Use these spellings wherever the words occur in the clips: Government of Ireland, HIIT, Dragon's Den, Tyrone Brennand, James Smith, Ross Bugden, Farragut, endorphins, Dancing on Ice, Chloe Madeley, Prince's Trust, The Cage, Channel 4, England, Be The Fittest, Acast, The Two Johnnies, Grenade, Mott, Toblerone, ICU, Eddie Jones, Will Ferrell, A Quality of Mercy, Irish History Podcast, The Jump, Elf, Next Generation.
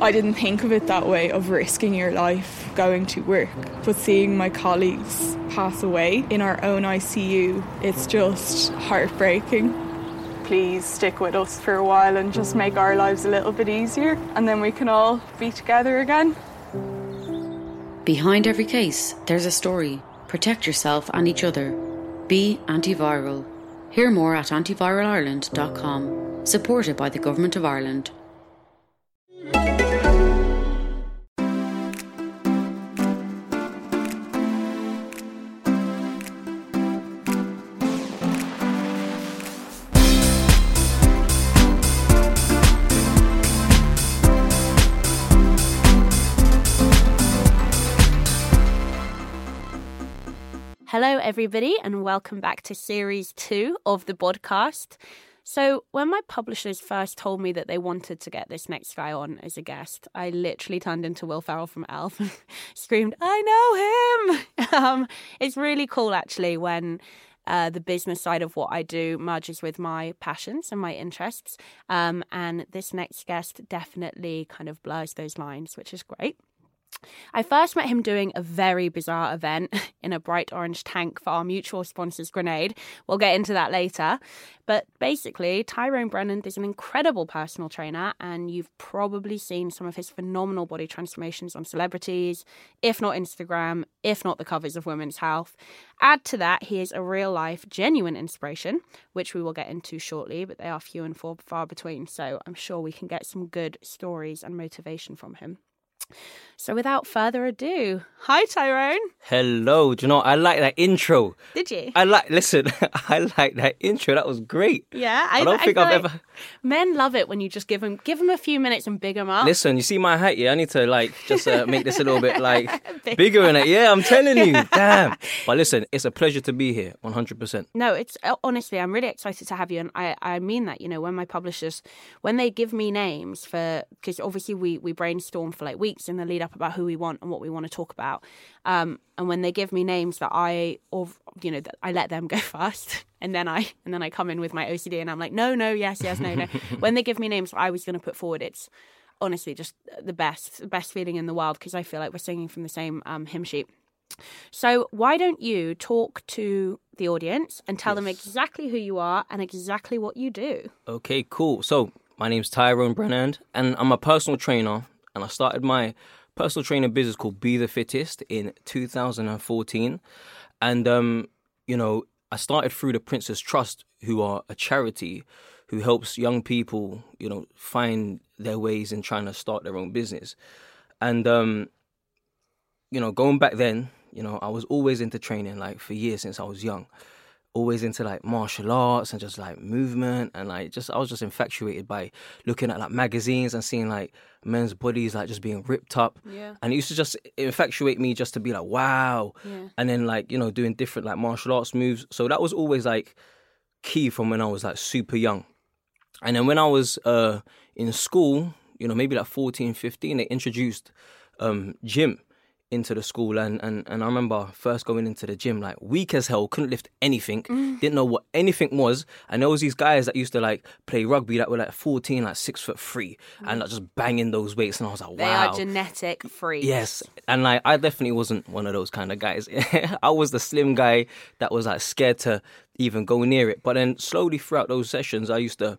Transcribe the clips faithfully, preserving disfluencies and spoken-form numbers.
I didn't think of it that way, of risking your life going to work. But seeing my colleagues pass away in our own I C U, it's just heartbreaking. Please stick with us for a while and just make our lives a little bit easier, and then we can all be together again. Behind every case, there's a story. Protect yourself and each other. Be antiviral. Hear more at antiviral ireland dot com. Supported by the Government of Ireland. Hello everybody and welcome back to series two of the podcast. So when my publishers first told me that they wanted to get this next guy on as a guest, I literally turned into Will Ferrell from Elf and screamed, I know him! Um, it's really cool actually when uh, the business side of what I do merges with my passions and my interests. Um, and this next guest definitely kind of blurs those lines, which is great. I first met him doing a very bizarre event in a bright orange tank for our mutual sponsors, Grenade. We'll get into that later. But basically, Tyrone Brennand is an incredible personal trainer, and you've probably seen some of his phenomenal body transformations on celebrities, if not Instagram, if not the covers of Women's Health. Add to that, he is a real-life, genuine inspiration, which we will get into shortly, but they are few and far between, so I'm sure we can get some good stories and motivation from him. So without further ado, hi Tyrone. Hello. Do you know, I like that intro. Did you? I like, listen, I like that intro. That was great. Yeah. I, I don't I think I've like ever... Men love it when you just give them, give them a few minutes and big them up. Listen, you see my height here? I need to like, just uh, make this a little bit like big bigger in it. Yeah, I'm telling you. Damn. But listen, it's a pleasure to be here, one hundred percent. No, it's, honestly, I'm really excited to have you. And I, I mean that, you know, when my publishers, when they give me names for, because obviously we, we brainstorm for like weeks in the lead up about who we want and what we want to talk about, um, and when they give me names that I, or you know, that I let them go first, and then I and then I come in with my O C D and I'm like, no, no, yes, yes, no, no. When they give me names that I was going to put forward, it's honestly just the best, the best feeling in the world, because I feel like we're singing from the same um, hymn sheet. So why don't you talk to the audience and tell yes. them exactly who you are and exactly what you do? Okay, cool. So my name's Tyrone Brennand, and I'm a personal trainer. And I started my personal training business called Be The Fittest in two thousand fourteen. And, um, you know, I started through the Prince's Trust, who are a charity who helps young people, you know, find their ways in trying to start their own business. And, um, you know, going back then, you know, I was always into training, like for years since I was young, always into like martial arts and just like movement, and like just I was just infatuated by looking at like magazines and seeing like men's bodies like just being ripped up, yeah. and it used to just infatuate me just to be like wow, yeah. and then like you know doing different like martial arts moves. So that was always like key from when I was like super young. And then when I was uh, in school, you know maybe like fourteen, fifteen, they introduced um, gym into the school, and, and and I remember first going into the gym like weak as hell, couldn't lift anything, mm. didn't know what anything was, and there was these guys that used to like play rugby that were like fourteen, like six foot three, mm. and like just banging those weights, and I was like, wow, they are genetic freaks. Yes, and like I definitely wasn't one of those kind of guys. I was the slim guy that was like scared to even go near it. But then slowly throughout those sessions, I used to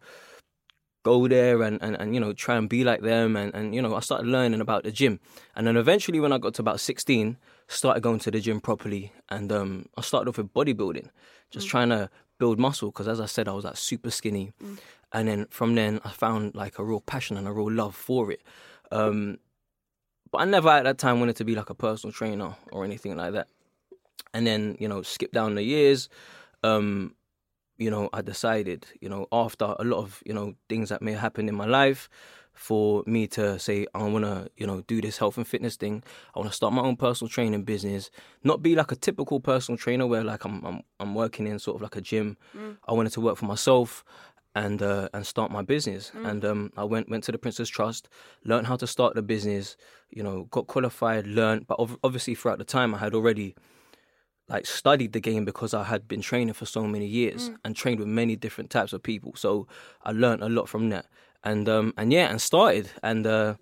go there and, and, and, you know, try and be like them. And, and, you know, I started learning about the gym. And then eventually when I got to about sixteen, started going to the gym properly. And um, I started off with bodybuilding, just mm. trying to build muscle. Because as I said, I was like super skinny. Mm. And then from then I found like a real passion and a real love for it. Um, but I never at that time wanted to be like a personal trainer or anything like that. And then, you know, skip down the years. Um You know, I decided, you know, after a lot of, you know, things that may happen in my life, for me to say, I want to, you know, do this health and fitness thing. I want to start my own personal training business, not be like a typical personal trainer where like I'm I'm, I'm working in sort of like a gym. Mm. I wanted to work for myself and uh, and start my business. Mm. And um, I went went to the Prince's Trust, learned how to start the business, you know, got qualified, learned. But ov- obviously throughout the time I had already like studied the game, because I had been training for so many years mm. and trained with many different types of people. So I learned a lot from that, and um, and yeah, and started. And uh,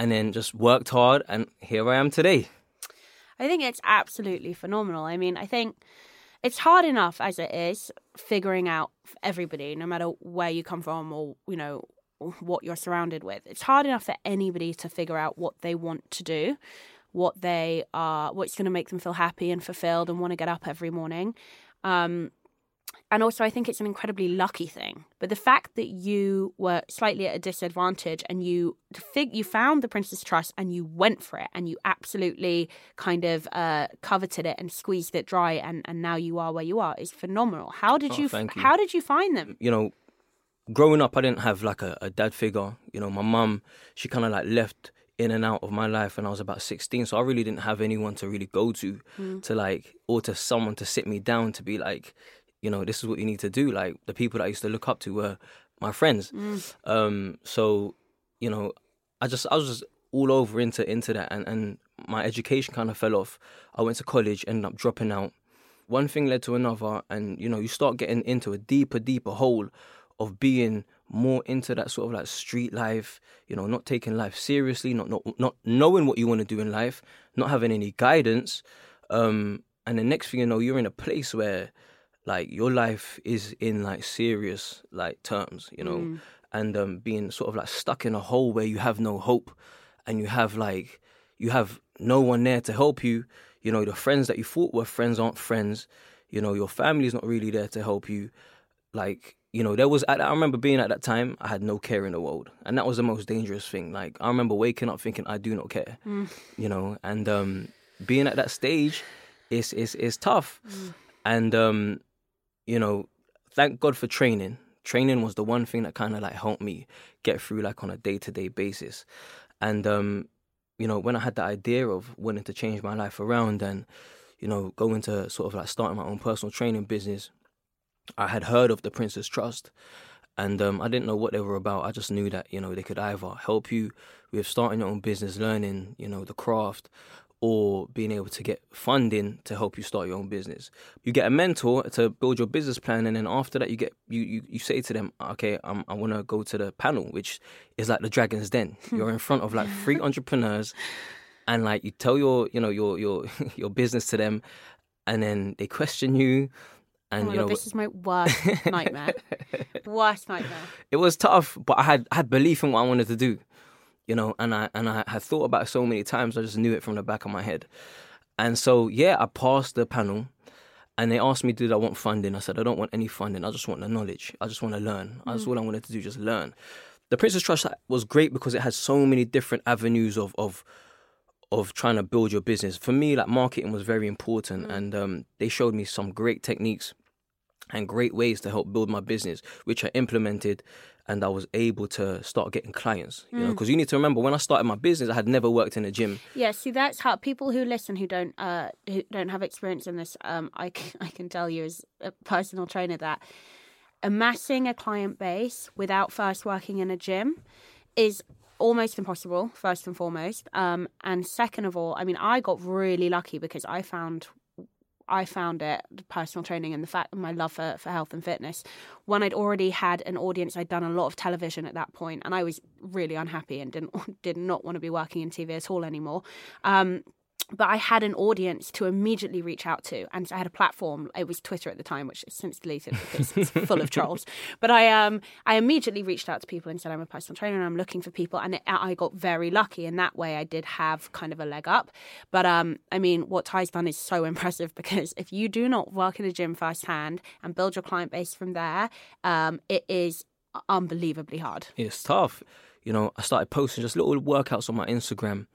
and then just worked hard, and here I am today. I think it's absolutely phenomenal. I mean, I think it's hard enough as it is figuring out everybody, no matter where you come from or, you know, what you're surrounded with. It's hard enough for anybody to figure out what they want to do, what they are, what's going to make them feel happy and fulfilled and want to get up every morning. Um, and also, I think it's an incredibly lucky thing. But the fact that you were slightly at a disadvantage and you fig- you found the Prince's Trust and you went for it and you absolutely kind of uh, coveted it and squeezed it dry, and, and now you are where you are is phenomenal. How did oh, you, thank you? How did you find them? You know, growing up, I didn't have like a, a dad figure. You know, my mum, she kind of like left in and out of my life when I was about sixteen. So I really didn't have anyone to really go to, mm. to like, or to someone to sit me down to be like, you know, this is what you need to do. Like, the people that I used to look up to were my friends. Mm. Um, so, you know, I just, I was just all over into, into that. And, and my education kind of fell off. I went to college, ended up dropping out. One thing led to another. And, you know, you start getting into a deeper, deeper hole of being more into that sort of like street life, you know, not taking life seriously, not not, not knowing what you want to do in life, not having any guidance. Um, and the next thing you know, you're in a place where like your life is in like serious like terms, you know, mm. and um, being sort of like stuck in a hole where you have no hope and you have like, you have no one there to help you. You know, the friends that you thought were friends aren't friends. You know, your family's not really there to help you. Like, you know, there was, I, I remember being at that time, I had no care in the world. And that was the most dangerous thing. Like, I remember waking up thinking, I do not care, mm. you know, and um, being at that stage is, is, is tough. Mm. And, um, you know, thank God for training. Training was the one thing that kind of like helped me get through like on a day-to-day basis. And, um, you know, when I had the idea of wanting to change my life around and, you know, go into sort of like starting my own personal training business, I had heard of the Prince's Trust, and um, I didn't know what they were about. I just knew that, you know, they could either help you with starting your own business, learning, you know, the craft, or being able to get funding to help you start your own business. You get a mentor to build your business plan, and then after that, you get you you, you say to them, okay, I'm, I want to go to the panel, which is like the Dragon's Den. You're in front of like three entrepreneurs, and like you tell your you know your your your business to them, and then they question you. And, oh my you God, know, this is my worst nightmare. Worst nightmare. It was tough, but I had I had belief in what I wanted to do, you know, and I and I had thought about it so many times, I just knew it from the back of my head. And so, yeah, I passed the panel, and they asked me, did I want funding? I said, I don't want any funding. I just want the knowledge. I just want to learn. Mm. That's all I wanted to do, just learn. The Prince's Trust was great because it had so many different avenues of of of trying to build your business. For me, like, marketing was very important, mm. and um, they showed me some great techniques and great ways to help build my business, which I implemented, and I was able to start getting clients. You mm. know, because you need to remember, when I started my business, I had never worked in a gym. Yeah, see, that's how people who listen who don't uh, who don't have experience in this. Um, I can, I can tell you as a personal trainer that amassing a client base without first working in a gym is almost impossible. First and foremost, um, and second of all, I mean, I got really lucky because I found. I found it, the personal training and the fact my love for, for health and fitness, when I'd already had an audience. I'd done a lot of television at that point, and I was really unhappy and didn't did not want to be working in T V at all anymore. Um, but I had an audience to immediately reach out to, and I had a platform. It was Twitter at the time, which is since deleted because it's full of trolls. But I um I immediately reached out to people and said, I'm a personal trainer and I'm looking for people, and it, I got very lucky in that way. I did have kind of a leg up, but um I mean, what Ty's done is so impressive, because if you do not work in a gym firsthand and build your client base from there, um it is unbelievably hard. It's tough, you know. I started posting just little workouts on my Instagram.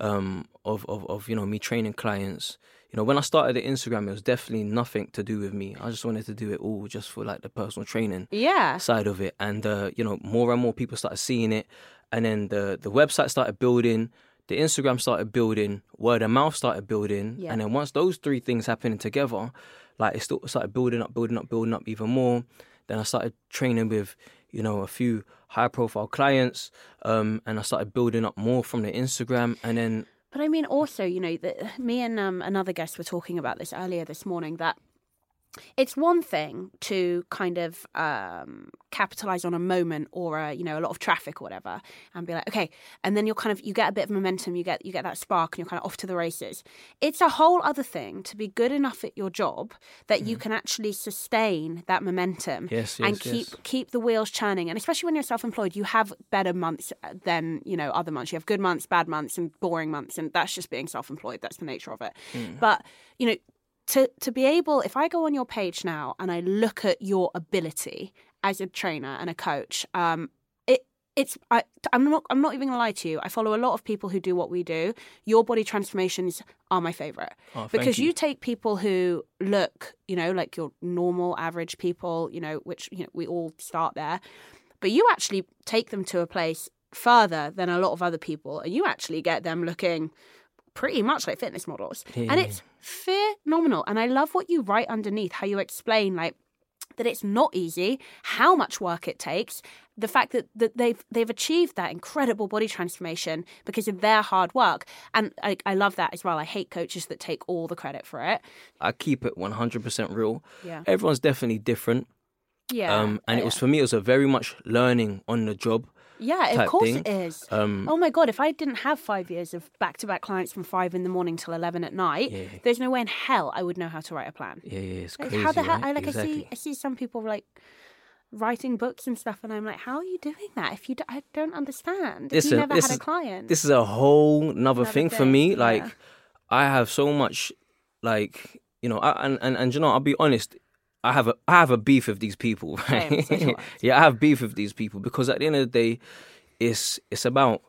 Um, of, of, of, you know, me training clients. You know, when I started the Instagram, it was definitely nothing to do with me. I just wanted to do it all just for like the personal training yeah. side of it. And, uh, you know, more and more people started seeing it. And then the, the website started building, the Instagram started building, word of mouth started building. Yeah. And then once those three things happening together, like it still started building up, building up, building up even more. Then I started training with, you know, a few high profile clients, um, and I started building up more from the Instagram. And then, but I mean, also, you know, the, me and um, another guest were talking about this earlier this morning, that it's one thing to kind of um, capitalize on a moment or a, you know, a lot of traffic or whatever, and be like, okay, and then you're kind of, you get a bit of momentum, you get you get that spark, and you're kind of off to the races. It's a whole other thing to be good enough at your job that mm. you can actually sustain that momentum yes, yes, and keep yes. keep the wheels churning. And especially when you're self-employed, you have better months than, you know, other months. You have good months, bad months, and boring months, and that's just being self-employed. That's the nature of it. Mm. But you know. To to be able, if I go on your page now and I look at your ability as a trainer and a coach, um, it it's I I'm not I'm not even gonna lie to you. I follow a lot of people who do what we do. Your body transformations are my favorite oh, because you. you take people who look, you know, like your normal average people, you know, which you know we all start there, but you actually take them to a place further than a lot of other people, and you actually get them looking pretty much like fitness models. Yeah. And it's phenomenal. And I love what you write underneath, how you explain like that it's not easy, how much work it takes, the fact that, that they've they've achieved that incredible body transformation because of their hard work. And I, I love that as well. I hate coaches that take all the credit for it. I keep it one hundred percent real. Yeah. Everyone's definitely different. Yeah. Um, and it yeah. was, for me, it was a very much learning on the job. Yeah, of course thing. It is. Um, oh my God, if I didn't have five years of back-to-back clients from five in the morning till eleven at night, yeah. there's no way in hell I would know how to write a plan. Yeah, yeah, it's like, crazy. How the hell? Right? I like exactly. I see, I see some people like writing books and stuff, and I'm like, how are you doing that? If you, do, I don't understand. Listen, if you never had is, a client, this is a whole another thing, thing for me. Yeah. Like, I have so much, like you know, I, and and and you know, I'll be honest. I have a I have a beef with these people, right? I yeah, I have beef with these people because at the end of the day, it's it's about,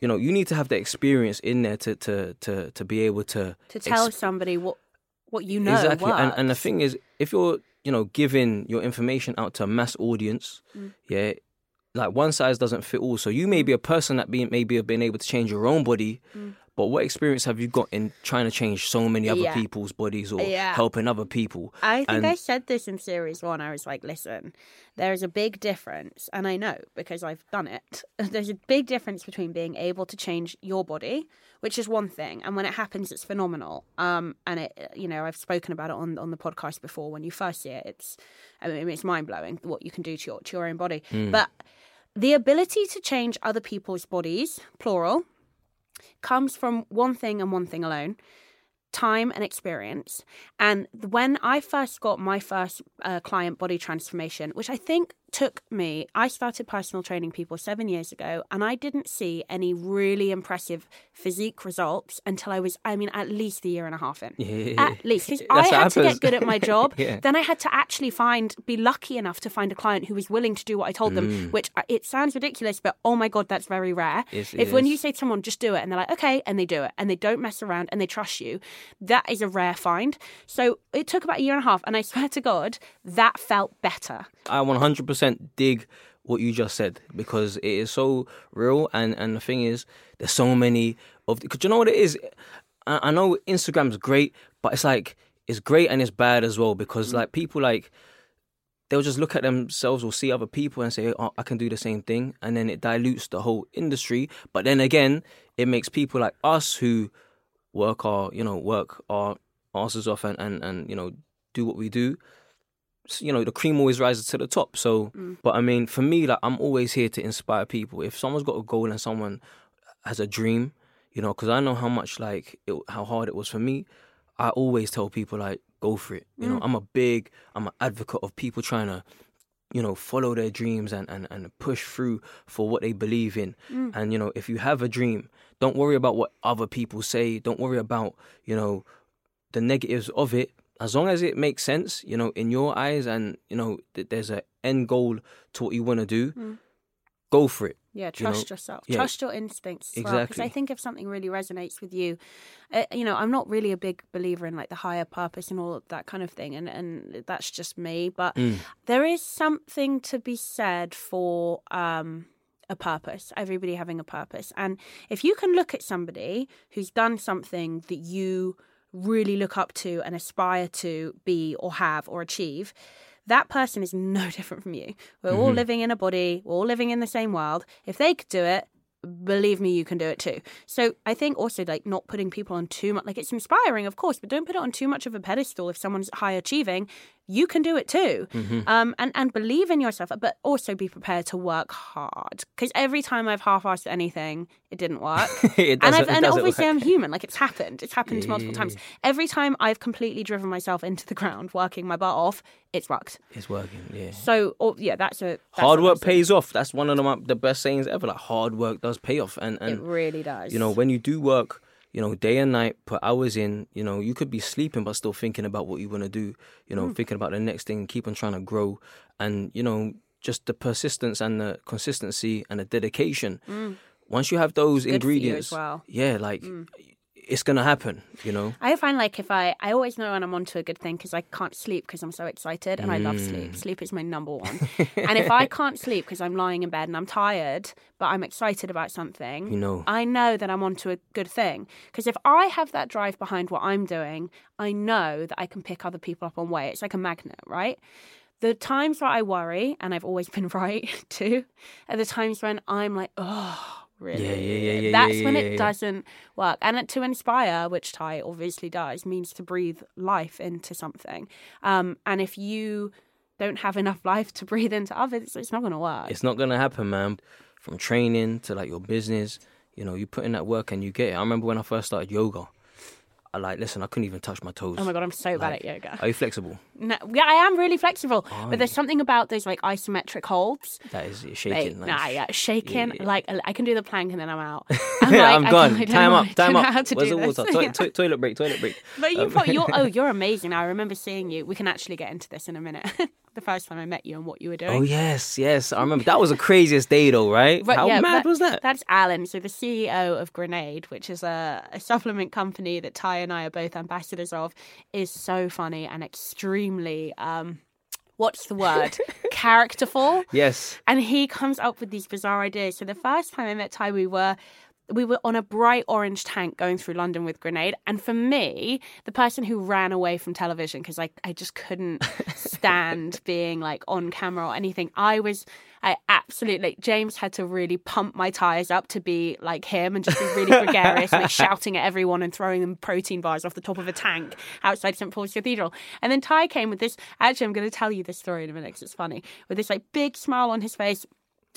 you know, you need to have the experience in there to to to, to be able to to tell exp- somebody what what you know exactly. Works. And and the thing is, if you're you know giving your information out to a mass audience, mm. yeah, like one size doesn't fit all. So you may be a person that be maybe have been able to change your own body. Mm. But what experience have you got in trying to change so many other yeah. people's bodies or yeah. helping other people? I think and I said this in series one. I was like, listen, there is a big difference. And I know because I've done it. There's a big difference between being able to change your body, which is one thing. And when it happens, it's phenomenal. Um, and, it, you know, I've spoken about it on, on the podcast before. When you first see it, it's I mean, it's mind-blowing what you can do to your, to your own body. Mm. But the ability to change other people's bodies, plural, comes from one thing and one thing alone, time and experience. And when I first got my first uh, client body transformation, which I think took me, I started personal training people seven years ago, and I didn't see any really impressive physique results until I was, I mean, at least a year and a half in. Yeah. At least. Because I had to get good at my job. yeah. Then I had to actually find, be lucky enough to find a client who was willing to do what I told mm. them, which it sounds ridiculous, but oh my God, that's very rare. Yes, if when is. You say to someone, just do it, and they're like, okay, and they do it, and they don't mess around, and they trust you, that is a rare find. So it took about a year and a half, and I swear to God, that felt better. I one hundred percent dig what you just said because it is so real, and and the thing is, there's so many of because you know what it is. I, I know Instagram's great, but it's like it's great and it's bad as well because mm. like people like they'll just look at themselves or see other people and say, oh, I can do the same thing, and then it dilutes the whole industry. But then again, it makes people like us who work our you know work our asses off and and, and you know do what we do. You know, the cream always rises to the top. So, mm. but I mean, for me, like, I'm always here to inspire people. If someone's got a goal and someone has a dream, you know, because I know how much, like, it, how hard it was for me. I always tell people, like, go for it. You mm. know, I'm a big, I'm an advocate of people trying to, you know, follow their dreams and, and, and push through for what they believe in. Mm. And, you know, if you have a dream, don't worry about what other people say. Don't worry about, you know, the negatives of it. As long as it makes sense, you know, in your eyes and, you know, th- there's an end goal to what you want to do, mm. go for it. Yeah, trust you know? yourself. Yeah. Trust your instincts as exactly. well. Because I think if something really resonates with you, uh, you know, I'm not really a big believer in like the higher purpose and all of that kind of thing. And, and that's just me. But mm. there is something to be said for um, a purpose, everybody having a purpose. And if you can look at somebody who's done something that you really look up to and aspire to be or have or achieve, that person is no different from you. We're mm-hmm. all living in a body. We're all living in the same world. If they could do it, believe me, you can do it too. So I think also, like, not putting people on too much, like, it's inspiring, of course, but don't put it on too much of a pedestal. If someone's high achieving, you can do it too. Mm-hmm. Um, and, and believe in yourself, but also be prepared to work hard. Because every time I've half-assed anything, it didn't work. it and I've, it and obviously work. I'm human. Like, it's happened. It's happened yeah. multiple times. Every time I've completely driven myself into the ground, working my butt off, it's worked. It's working, yeah. So, or, yeah, that's a... That's hard work pays off. That's one of the, the best sayings ever. Like, hard work does pay off. And, and it really does. You know, when you do work... You know, day and night, put hours in, you know, you could be sleeping but still thinking about what you want to do, you know, mm. thinking about the next thing, keep on trying to grow. And, you know, just the persistence and the consistency and the dedication. Mm. Once you have those Good ingredients, for you as well. yeah, like... Mm. It's going to happen, you know? I find, like, if I... I always know when I'm onto a good thing because I can't sleep because I'm so excited, and mm. I love sleep. Sleep is my number one. And if I can't sleep because I'm lying in bed and I'm tired, but I'm excited about something, you know. I know that I'm onto a good thing. Because if I have that drive behind what I'm doing, I know that I can pick other people up on way. It's like a magnet, right? The times that I worry, and I've always been right too, are the times when I'm like, oh... Really, yeah, yeah, yeah, yeah, that's yeah, yeah, when it yeah, yeah. doesn't work. And to inspire, which Ty obviously does, means to breathe life into something. Um, and if you don't have enough life to breathe into others, it's not going to work. It's not going to happen, man. From training to like your business, you know, you put in that work and you get it. I remember when I first started yoga. I like, listen, I couldn't even touch my toes. Oh my God, I'm so bad like, at yoga. Are you flexible? No, yeah, I am really flexible. Oh, but there's something about those like isometric holds. That is shaking. Like, like, nah, yeah, shaking. Yeah, yeah. Like, I can do the plank and then I'm out. I'm, like, I'm gone. Can, time up, time up. Where's the water? To- to- toilet break, toilet break. But you um, put, you're, oh, you're amazing. I remember seeing you. We can actually get into this in a minute. The first time I met you and what you were doing. Oh, yes, yes. I remember. That was the craziest day, though, right? But, How yeah, mad that, was that? That's Alan, so the C E O of Grenade, which is a, a supplement company that Ty and I are both ambassadors of, is so funny and extremely... Um, what's the word? Characterful. Yes. And he comes up with these bizarre ideas. So the first time I met Ty, we were... We were on a bright orange tank going through London with Grenade. And for me, the person who ran away from television, because I, I just couldn't stand being like on camera or anything. I was, I absolutely, like, James had to really pump my tires up to be like him and just be really gregarious, like shouting at everyone and throwing them protein bars off the top of a tank outside Saint Paul's Cathedral. And then Ty came with this, actually, I'm going to tell you this story in a minute because it's funny, with this like big smile on his face.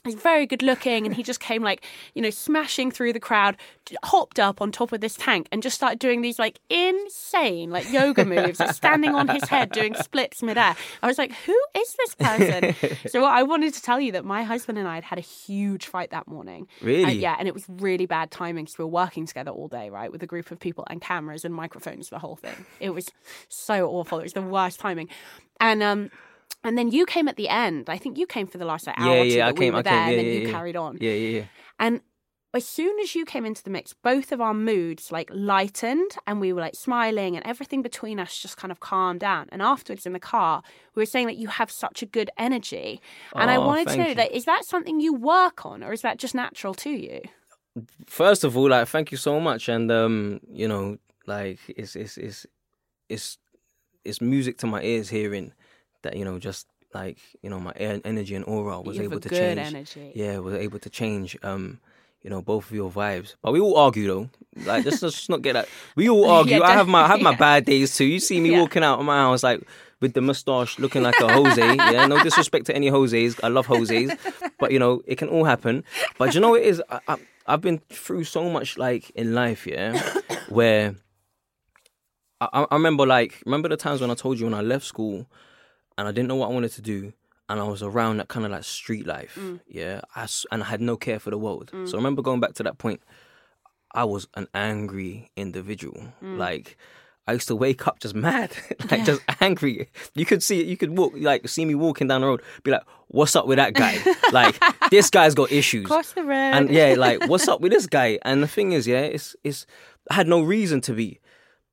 He's very good looking, and he just came like, you know, smashing through the crowd, hopped up on top of this tank and just started doing these like insane like yoga moves, like standing on his head, doing splits midair. I was like, who is this person? So I wanted to tell you that my husband and I had had a huge fight that morning. Really? Uh, yeah, and it was really bad timing because we were working together all day, right, with a group of people and cameras and microphones, the whole thing. It was so awful. It was the worst timing. And, um... And then you came at the end. I think you came for the last like, hour yeah, or two yeah, that I we came, were there, I came, yeah, and then yeah, you yeah. carried on. Yeah, yeah, yeah. And as soon as you came into the mix, both of our moods like lightened, and we were like smiling, and everything between us just kind of calmed down. And afterwards in the car, we were saying that you have such a good energy. And oh, I wanted to know, you. like, is that something you work on, or is that just natural to you? First of all, like, thank you so much. And, um, you know, like, it's it's it's it's it's music to my ears hearing that, you know, just like, you know, my energy and aura was able to change. Energy. Yeah, was able to change, um, you know, both of your vibes. But we all argue, though. Like, let's just not get that. We all argue. Yeah, I have my I have yeah. my bad days, too. You see me yeah. walking out of my house, like, with the mustache looking like a Jose. Yeah, no disrespect to any Jose's. I love Jose's. But, you know, it can all happen. But, you know, it is, I, I, I've been through so much, like, in life, yeah, where I, I remember, like, remember the times when I told you when I left school, and I didn't know what I wanted to do, and I was around that kind of like street life, mm. yeah, I, and I had no care for the world. Mm. So I remember going back to that point, I was an angry individual. Mm. Like, I used to wake up just mad, like yeah. just angry. You could see, you could walk, like see me walking down the road, be like, what's up with that guy? Like, this guy's got issues. Cross the road. And yeah, like, what's up with this guy? And the thing is, yeah, it's, it's, I had no reason to be,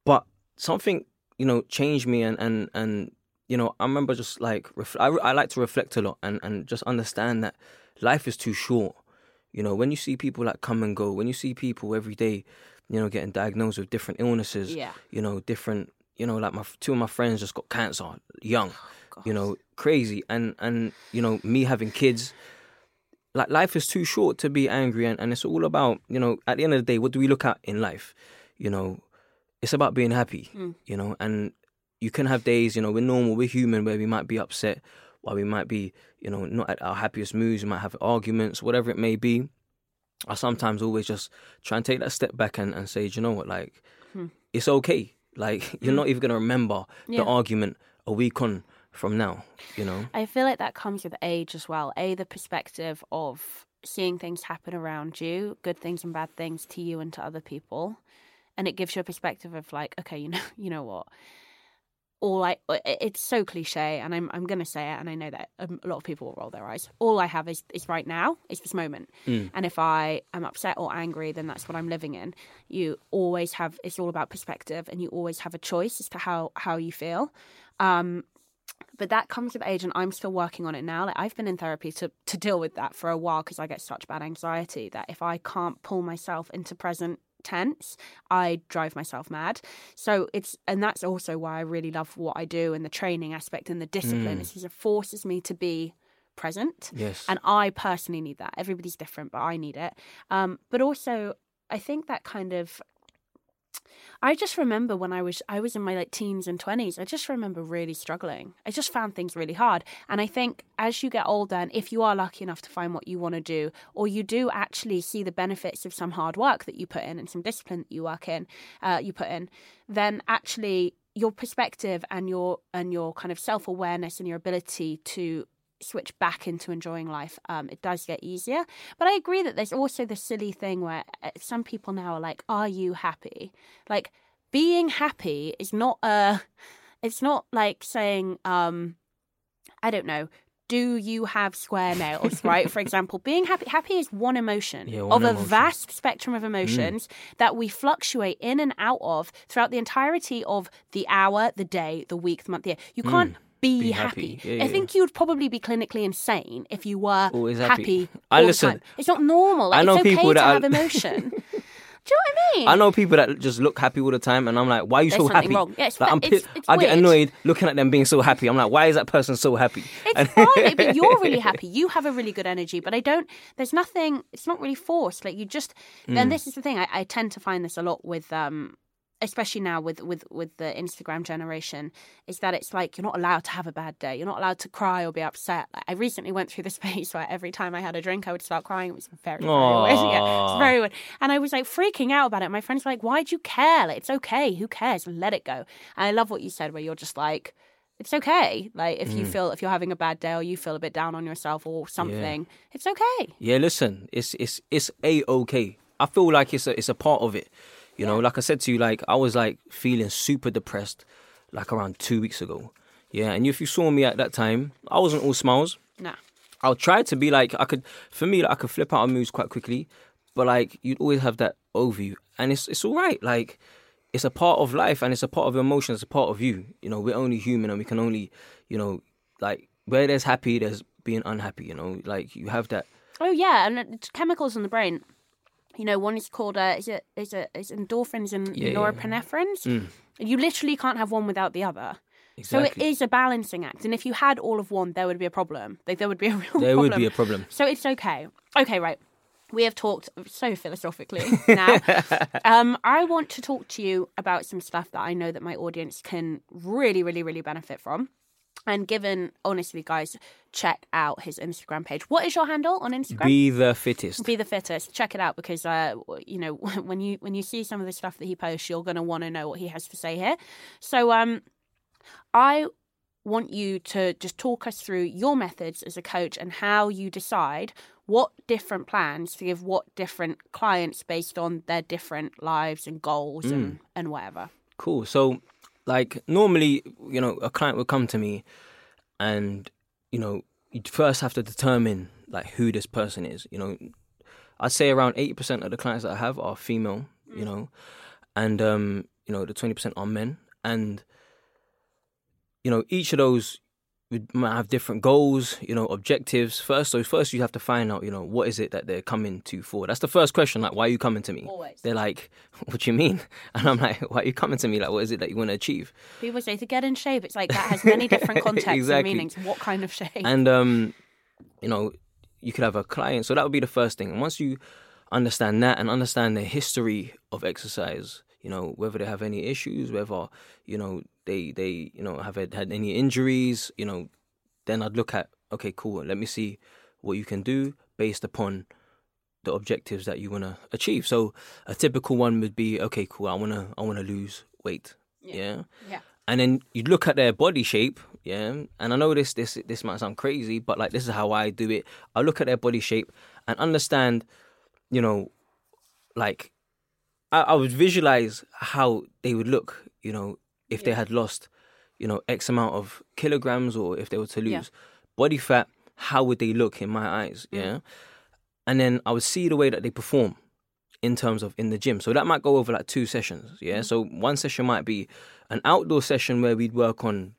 but something, you know, changed me and, and, and, you know, I remember just like, ref- I, I like to reflect a lot and, and just understand that life is too short. You know, when you see people like come and go, when you see people every day, you know, getting diagnosed with different illnesses, yeah. you know, different, you know, like my two of my friends just got cancer young, oh, you know, crazy. And, and, you know, me having kids, like life is too short to be angry, and, and it's all about, you know, at the end of the day, what do we look at in life? You know, it's about being happy, mm. you know, and you can have days, you know, we're normal, we're human, where we might be upset, or we might be, you know, not at our happiest moods, we might have arguments, whatever it may be. I sometimes always just try and take that step back and, and say, do you know what, like, hmm. it's okay. Like, you're not even going to remember yeah. the argument a week on from now, you know? I feel like that comes with age as well. A, the perspective of seeing things happen around you, good things and bad things to you and to other people. And it gives you a perspective of like, okay, you know, you know what? All I, it's so cliche, and I'm I'm going to say it, and I know that a lot of people will roll their eyes. All I have is, is right now, is this moment. Mm. And if I am upset or angry, then that's what I'm living in. You always have, it's all about perspective, and you always have a choice as to how, how you feel. Um, but that comes with age, and I'm still working on it now. Like, I've been in therapy to, to deal with that for a while, because I get such bad anxiety that if I can't pull myself into present tense, I drive myself mad. So it's, and that's also why I really love what I do, and the training aspect and the discipline mm. is because it forces me to be present. Yes. And I personally need that. Everybody's different, but I need it. Um, but also I think that kind of, I just remember when I was, I was in my like teens and twenties, I just remember really struggling. I just found things really hard. And I think as you get older, and if you are lucky enough to find what you want to do, or you do actually see the benefits of some hard work that you put in and some discipline that you work in, uh, you put in, then actually your perspective and your, and your kind of self-awareness and your ability to switch back into enjoying life, um, it does get easier. But I agree that there's also this silly thing where some people now are like, are you happy? Like, being happy is not a, it's not like saying, um, I don't know, do you have square nails, right? For example, being happy, happy is one emotion yeah, one of emotion. a vast spectrum of emotions mm. that we fluctuate in and out of throughout the entirety of the hour, the day, the week, the month, the year. You can't mm. Be, be happy. happy. Yeah, I yeah. think you would probably be clinically insane if you were happy. happy I all listen. The time. It's not normal. Like, I know it's okay people that to I... have emotion. Do you know what I mean? I know people that just look happy all the time, and I'm like, why are you There's so happy? Wrong. Yeah, it's, like, I'm it's, it's I get annoyed looking at them being so happy. I'm like, why is that person so happy? It's and fine, but you're really happy. You have a really good energy, but I don't, there's nothing, it's not really forced. Like, you just, mm. then this is the thing, I, I tend to find this a lot with, um, especially now with, with, with the Instagram generation, is that it's like you're not allowed to have a bad day. You're not allowed to cry or be upset. Like, I recently went through this phase where every time I had a drink, I would start crying. It was very, very weird. Yeah, it was very weird. And I was like freaking out about it. My friends were like, why do you care? Like, it's okay. Who cares? Let it go. And I love what you said where you're just like, it's okay. Like, if mm. you feel, if you're having a bad day or you feel a bit down on yourself or something, yeah. it's okay. Yeah, listen, it's it's it's a-okay. I feel like it's a, it's a part of it. You know, like I said to you, like, I was, like, feeling super depressed, like, around two weeks ago. Yeah, and if you saw me at that time, I wasn't all smiles. Nah. I'll try to be, like, I could, for me, like, I could flip out of moods quite quickly, but, like, you'd always have that over you. And it's it's all right. Like, it's a part of life, and it's a part of emotions, it's a part of you. You know, we're only human, and we can only, you know, like, where there's happy, there's being unhappy, you know? Like, you have that. Oh, yeah, and it's chemicals in the brain. You know, one is called uh, is it is it is endorphins and yeah, norepinephrines. Yeah. Mm. You literally can't have one without the other. Exactly. So it is a balancing act. And if you had all of one, there would be a problem. Like, there would be a real there problem. There would be a problem. So it's okay. Okay, right. We have talked so philosophically now. um, I want to talk to you about some stuff that I know that my audience can really, really, really benefit from. And given, honestly, guys, check out his Instagram page. What is your handle on Instagram? Be The Fittest. Be The Fittest. Check it out, because, uh, you know, when you when you see some of the stuff that he posts, you're going to want to know what he has to say here. So um, I want you to just talk us through your methods as a coach and how you decide what different plans to give what different clients based on their different lives and goals mm. and, and whatever. Cool. So... like, normally, you know, a client would come to me and, you know, you'd first have to determine, like, who this person is. You know, I'd say around eighty percent of the clients that I have are female, mm. you know, and, um, you know, the twenty percent are men. And, you know, each of those would, might have different goals, you know, objectives. First, so first you have to find out, you know, what is it that they're coming to for? That's the first question, like, why are you coming to me? Always. They're like, what do you mean? And I'm like, why are you coming to me? Like, what is it that you want to achieve? People say to get in shape. It's like, that has many different contexts exactly. and meanings. What kind of shape? And, um, you know, you could have a client. So that would be the first thing. And once you understand that and understand the history of exercise, you know, whether they have any issues, whether, you know, they, they you know, have had any injuries, you know, then I'd look at, okay, cool, let me see what you can do based upon the objectives that you want to achieve. So a typical one would be, okay, cool, I want to I want to lose weight. Yeah. yeah. Yeah. And then you'd look at their body shape, yeah. And I know this this this might sound crazy, but like this is how I do it. I look at their body shape and understand, you know, like I, I would visualize how they would look, you know, if yeah. they had lost, you know, X amount of kilograms, or if they were to lose yeah. body fat, how would they look in my eyes, yeah? Mm-hmm. And then I would see the way that they perform in terms of in the gym. So that might go over like two sessions, yeah? Mm-hmm. So one session might be an outdoor session where we'd work on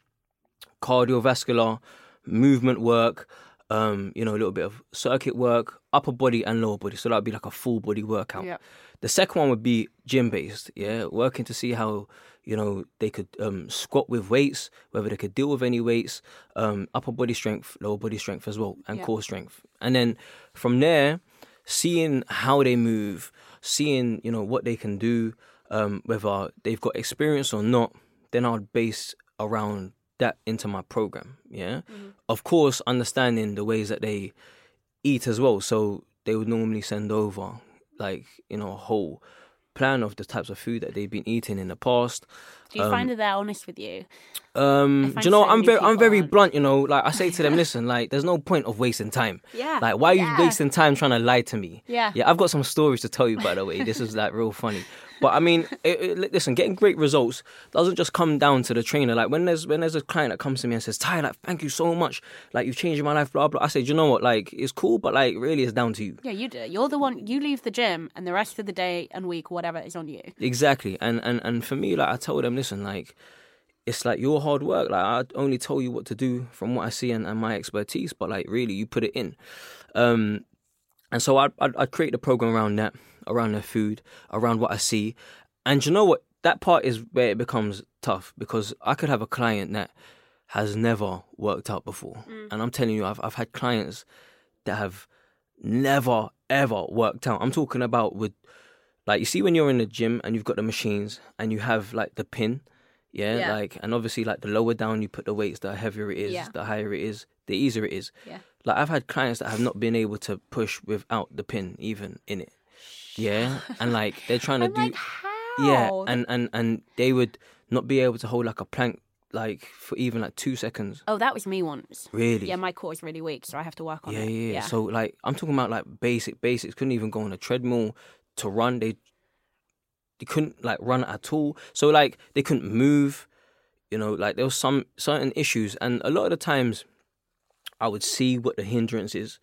cardiovascular, movement work, um, you know, a little bit of circuit work, upper body and lower body. So that would be like a full body workout. Yeah. The second one would be gym-based, yeah? Working to see how, you know, they could um, squat with weights, whether they could deal with any weights, um, upper body strength, lower body strength as well, and yeah. core strength. And then from there, seeing how they move, seeing, you know, what they can do, um, whether they've got experience or not, then I would base around that into my program, yeah? Mm-hmm. Of course, understanding the ways that they eat as well. So they would normally send over, like, you know, a whole plan of the types of food that they've been eating in the past. Do you um, find that they're honest with you? Um, do you know, so I'm very, I'm very aren't. blunt, you know, like I say to them, listen, like, there's no point of wasting time. Yeah. Like, why are yeah. you wasting time trying to lie to me? Yeah. Yeah, I've got some stories to tell you, by the way. This is, like, real funny. But, I mean, it, it, listen, getting great results doesn't just come down to the trainer. Like, when there's when there's a client that comes to me and says, Ty, like, thank you so much. Like, you've changed my life, blah, blah. I say, do you know what? Like, it's cool, but, like, really it's down to you. Yeah, you do. You're the one, you leave the gym and the rest of the day and week, whatever, is on you. Exactly. And, and, and for me, like, I told them, listen, like, it's like your hard work. Like, I only tell you what to do from what I see and, and my expertise, but, like, really, you put it in. Um, and so I I'd, I'd create the program around that, around their food, around what I see. And you know what? That part is where it becomes tough, because I could have a client that has never worked out before. Mm. And I'm telling you, I've I've had clients that have never, ever worked out. I'm talking about with, like, you see when you're in the gym and you've got the machines and you have, like, the pin, yeah? yeah. Like, and obviously, like, the lower down you put the weights, the heavier it is, yeah. the higher it is, the easier it is. Yeah. Like, I've had clients that have not been able to push without the pin even in it. Yeah, and like they're trying to I'm do, like, how? yeah, and, and and they would not be able to hold like a plank like for even like two seconds. Oh, that was me once. Really? Yeah, my core is really weak, so I have to work on yeah, it. Yeah, yeah. So like I'm talking about like basic basics. Couldn't even go on a treadmill to run. They they couldn't like run at all. So like they couldn't move. You know, like there was some certain issues, and a lot of the times, I would see what the hindrance is.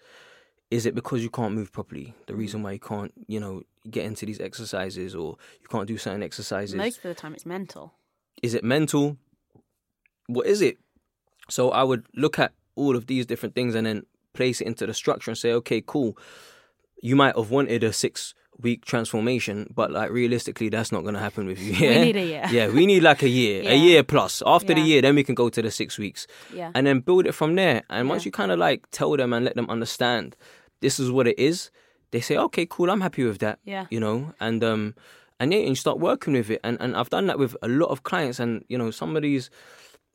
Is it because you can't move properly? The reason why you can't, you know, get into these exercises, or you can't do certain exercises? Most of the time it's mental. Is it mental? What is it? So I would look at all of these different things and then place it into the structure and say, okay, cool. You might have wanted a six-week transformation, but like realistically, that's not going to happen with you. Yeah? We need a year. Yeah, we need like a year, yeah. a year plus. After yeah. the year, then we can go to the six weeks. Yeah. And then build it from there. And yeah. once you kind of like tell them and let them understand this is what it is, they say, okay, cool, I'm happy with that, yeah. you know, and um, and yeah, and you start working with it. And, and I've done that with a lot of clients, and, you know, some of these,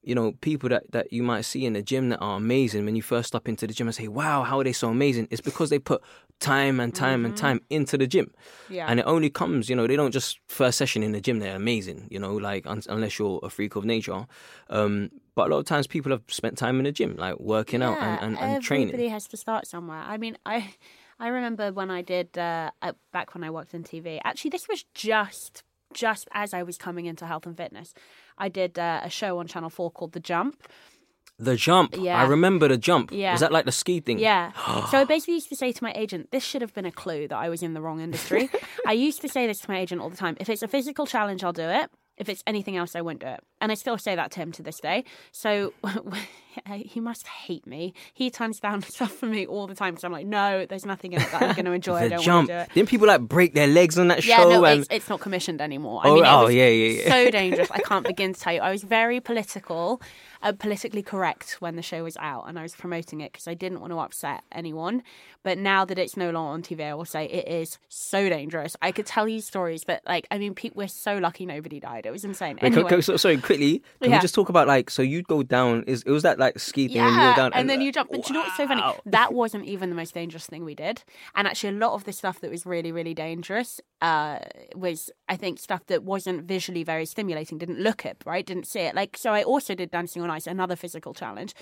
you know, people that, that you might see in the gym that are amazing, when you first step into the gym and say, wow, how are they so amazing? It's because they put time and time mm-hmm. and time into the gym. Yeah. And it only comes, you know, they don't just first session in the gym, they're amazing, you know, like un- unless you're a freak of nature. Um, but a lot of times people have spent time in the gym, like working yeah, out and, and, and training. Everybody has to start somewhere. I mean, I I remember when I did, uh, back when I worked on T V, actually this was just... just as I was coming into health and fitness, I did uh, a show on Channel four called The Jump. The Jump? Yeah. I remember The Jump. Yeah. Was that like the ski thing? Yeah. So I basically used to say to my agent, this should have been a clue that I was in the wrong industry. I used to say this to my agent all the time. If it's a physical challenge, I'll do it. If it's anything else, I won't do it. And I still say that to him to this day. So he must hate me. He turns down stuff for me all the time. So I'm like, no, there's nothing in it that I'm going to enjoy. The I don't Jump. Want to do it. Didn't people like break their legs on that yeah, show? Yeah, no, and... it's, it's not commissioned anymore. Oh, I mean, it oh was yeah, yeah, yeah. So dangerous. I can't begin to tell you. I was very political, uh, politically correct when the show was out, and I was promoting it because I didn't want to upset anyone. But now that it's no longer on T V, I will say it is so dangerous. I could tell you stories, but like, I mean, we're so lucky nobody died. It was insane. Wait, anyway. can, can, so, sorry, quickly, can yeah. we just talk about like, so you go down, is it was that like ski thing yeah, and you go down? And, and then you jump. But wow. Do you know what's so funny? That wasn't even the most dangerous thing we did. And actually a lot of the stuff that was really, really dangerous uh, was, I think, stuff that wasn't visually very stimulating, didn't look it, right? Didn't see it. Like, so I also did Dancing on Ice, another physical challenge.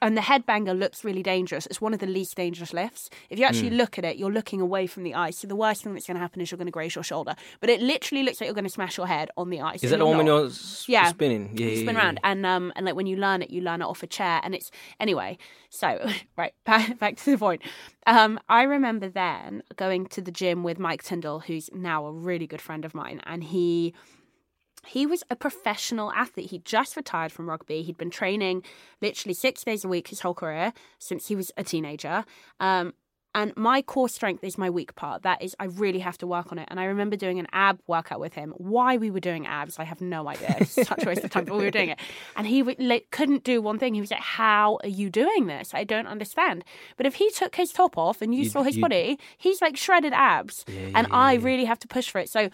And the headbanger looks really dangerous. It's one of the least dangerous lifts. If you actually mm. look at it, you're looking away from the ice. So the worst thing that's going to happen is you're going to graze your shoulder. But it literally looks like you're going to smash your head on the ice. Is that the one when you're s- yeah. spinning? Yeah, you spin yeah, yeah. around. And, um, and like when you learn it, you learn it off a chair. And it's... Anyway, so, right, back, back to the point. Um, I remember then going to the gym with Mike Tyndall, who's now a really good friend of mine. And he... He was a professional athlete. He just retired from rugby. He'd been training literally six days a week his whole career since he was a teenager. Um, and my core strength is my weak part. That is, I really have to work on it. And I remember doing an ab workout with him. Why we were doing abs, I have no idea. It's such a waste of time, but we were doing it. And he w- like, couldn't do one thing. He was like, how are you doing this? I don't understand. But if he took his top off and you, you saw his you... body, he's like shredded abs. Yeah, and yeah, I yeah. really have to push for it. So...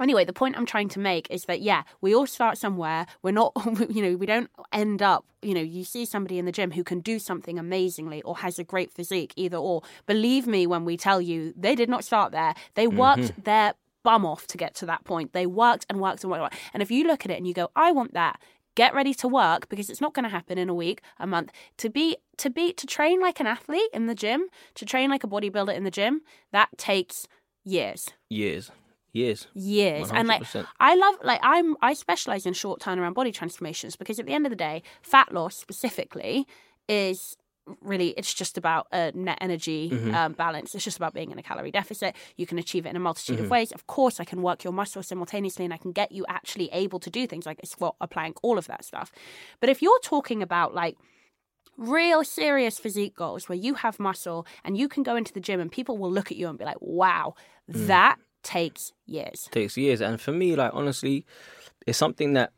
Anyway, the point I'm trying to make is that, yeah, we all start somewhere. We're not, you know, we don't end up, you know, you see somebody in the gym who can do something amazingly or has a great physique, either or. Believe me when we tell you, they did not start there. They worked mm-hmm. their bum off to get to that point. They worked and worked and worked. And if you look at it and you go, I want that, get ready to work because it's not going to happen in a week, a month. To be, to be, to train like an athlete in the gym, to train like a bodybuilder in the gym, that takes years. Years. Years. Years. one hundred percent. And like, I love, like, I'm, I specialize in short turnaround body transformations because at the end of the day, fat loss specifically is really, it's just about a net energy mm-hmm. um, balance. It's just about being in a calorie deficit. You can achieve it in a multitude mm-hmm. of ways. Of course, I can work your muscles simultaneously and I can get you actually able to do things like a squat, a plank, all of that stuff. But if you're talking about like, real serious physique goals where you have muscle and you can go into the gym and people will look at you and be like, wow, mm. that takes years. Takes years. And for me, like, honestly, it's something that,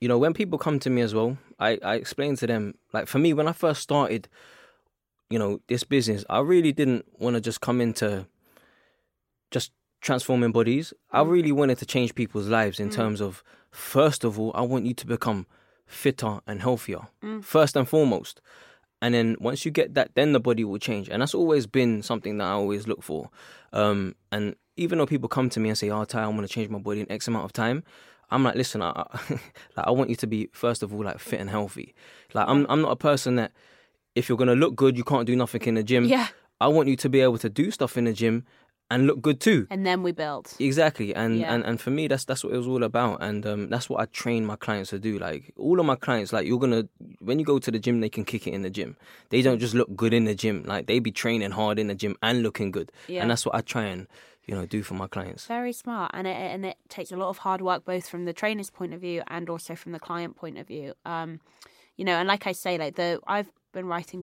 you know, when people come to me as well, I, I explain to them, like, for me, when I first started, you know, this business, I really didn't want to just come into just transforming bodies. I really wanted to change people's lives in mm. terms of, first of all, I want you to become fitter and healthier, mm. first and foremost. And then once you get that, then the body will change. And that's always been something that I always look for. Um, and even though people come to me and say, oh, Ty, I want to change my body in X amount of time, I'm like, listen, I, I, like, I want you to be, first of all, like, fit and healthy. Like, I'm I'm not a person that if you're going to look good, you can't do nothing in the gym. Yeah. I want you to be able to do stuff in the gym and look good too. And then we build. Exactly. And, yeah. and, and for me, that's that's what it was all about. And um, that's what I train my clients to do. Like, all of my clients, like, you're going to, when you go to the gym, they can kick it in the gym. They don't just look good in the gym. Like, they be training hard in the gym and looking good. Yeah. And that's what I try and, you know, do for my clients. Very smart. And it, and it takes a lot of hard work, both from the trainer's point of view and also from the client point of view. Um, you know, and like I say, like, the I've been writing.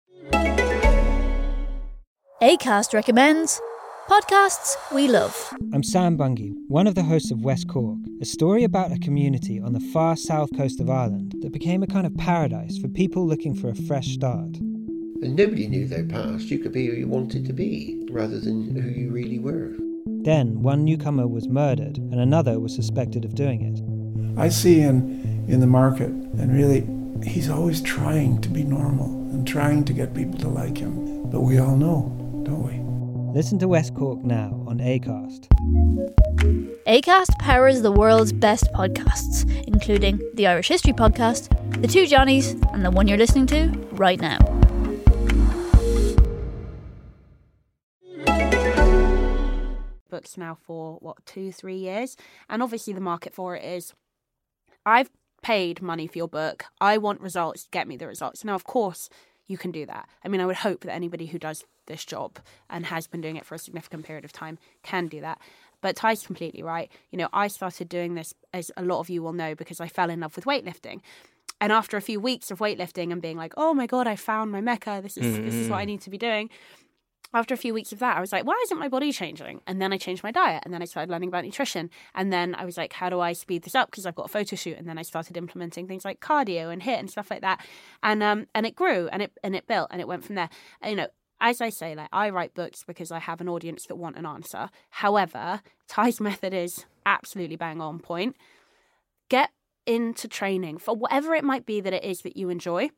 Acast recommends... podcasts we love. I'm Sam Bungie, one of the hosts of West Cork, a story about a community on the far south coast of Ireland that became a kind of paradise for people looking for a fresh start. And nobody knew their past. You could be who you wanted to be, rather than who you really were. Then one newcomer was murdered, and another was suspected of doing it. I see him in the market, and really, he's always trying to be normal and trying to get people to like him. But we all know, don't we? Listen to West Cork now on Acast. Acast powers the world's best podcasts, including the Irish History Podcast, The Two Johnnies, and the one you're listening to right now. Books now for, what, two, three years? And obviously the market for it is, I've paid money for your book. I want results. Get me the results. Now, of course, you can do that. I mean, I would hope that anybody who does this job and has been doing it for a significant period of time can do that. But Ty's completely right. You know, I started doing this, as a lot of you will know, because I fell in love with weightlifting. And after a few weeks of weightlifting and being like, oh my God, I found my Mecca. This is mm. this is what I need to be doing. After a few weeks of that, I was like, why isn't my body changing? And then I changed my diet. And then I started learning about nutrition. And then I was like, how do I speed this up? Because I've got a photo shoot. And then I started implementing things like cardio and H I I T and stuff like that. And um and it grew and it and it built and it went from there. And, you know, as I say, like, I write books because I have an audience that want an answer. However, Ty's method is absolutely bang on point. Get into training for whatever it might be that it is that you enjoy.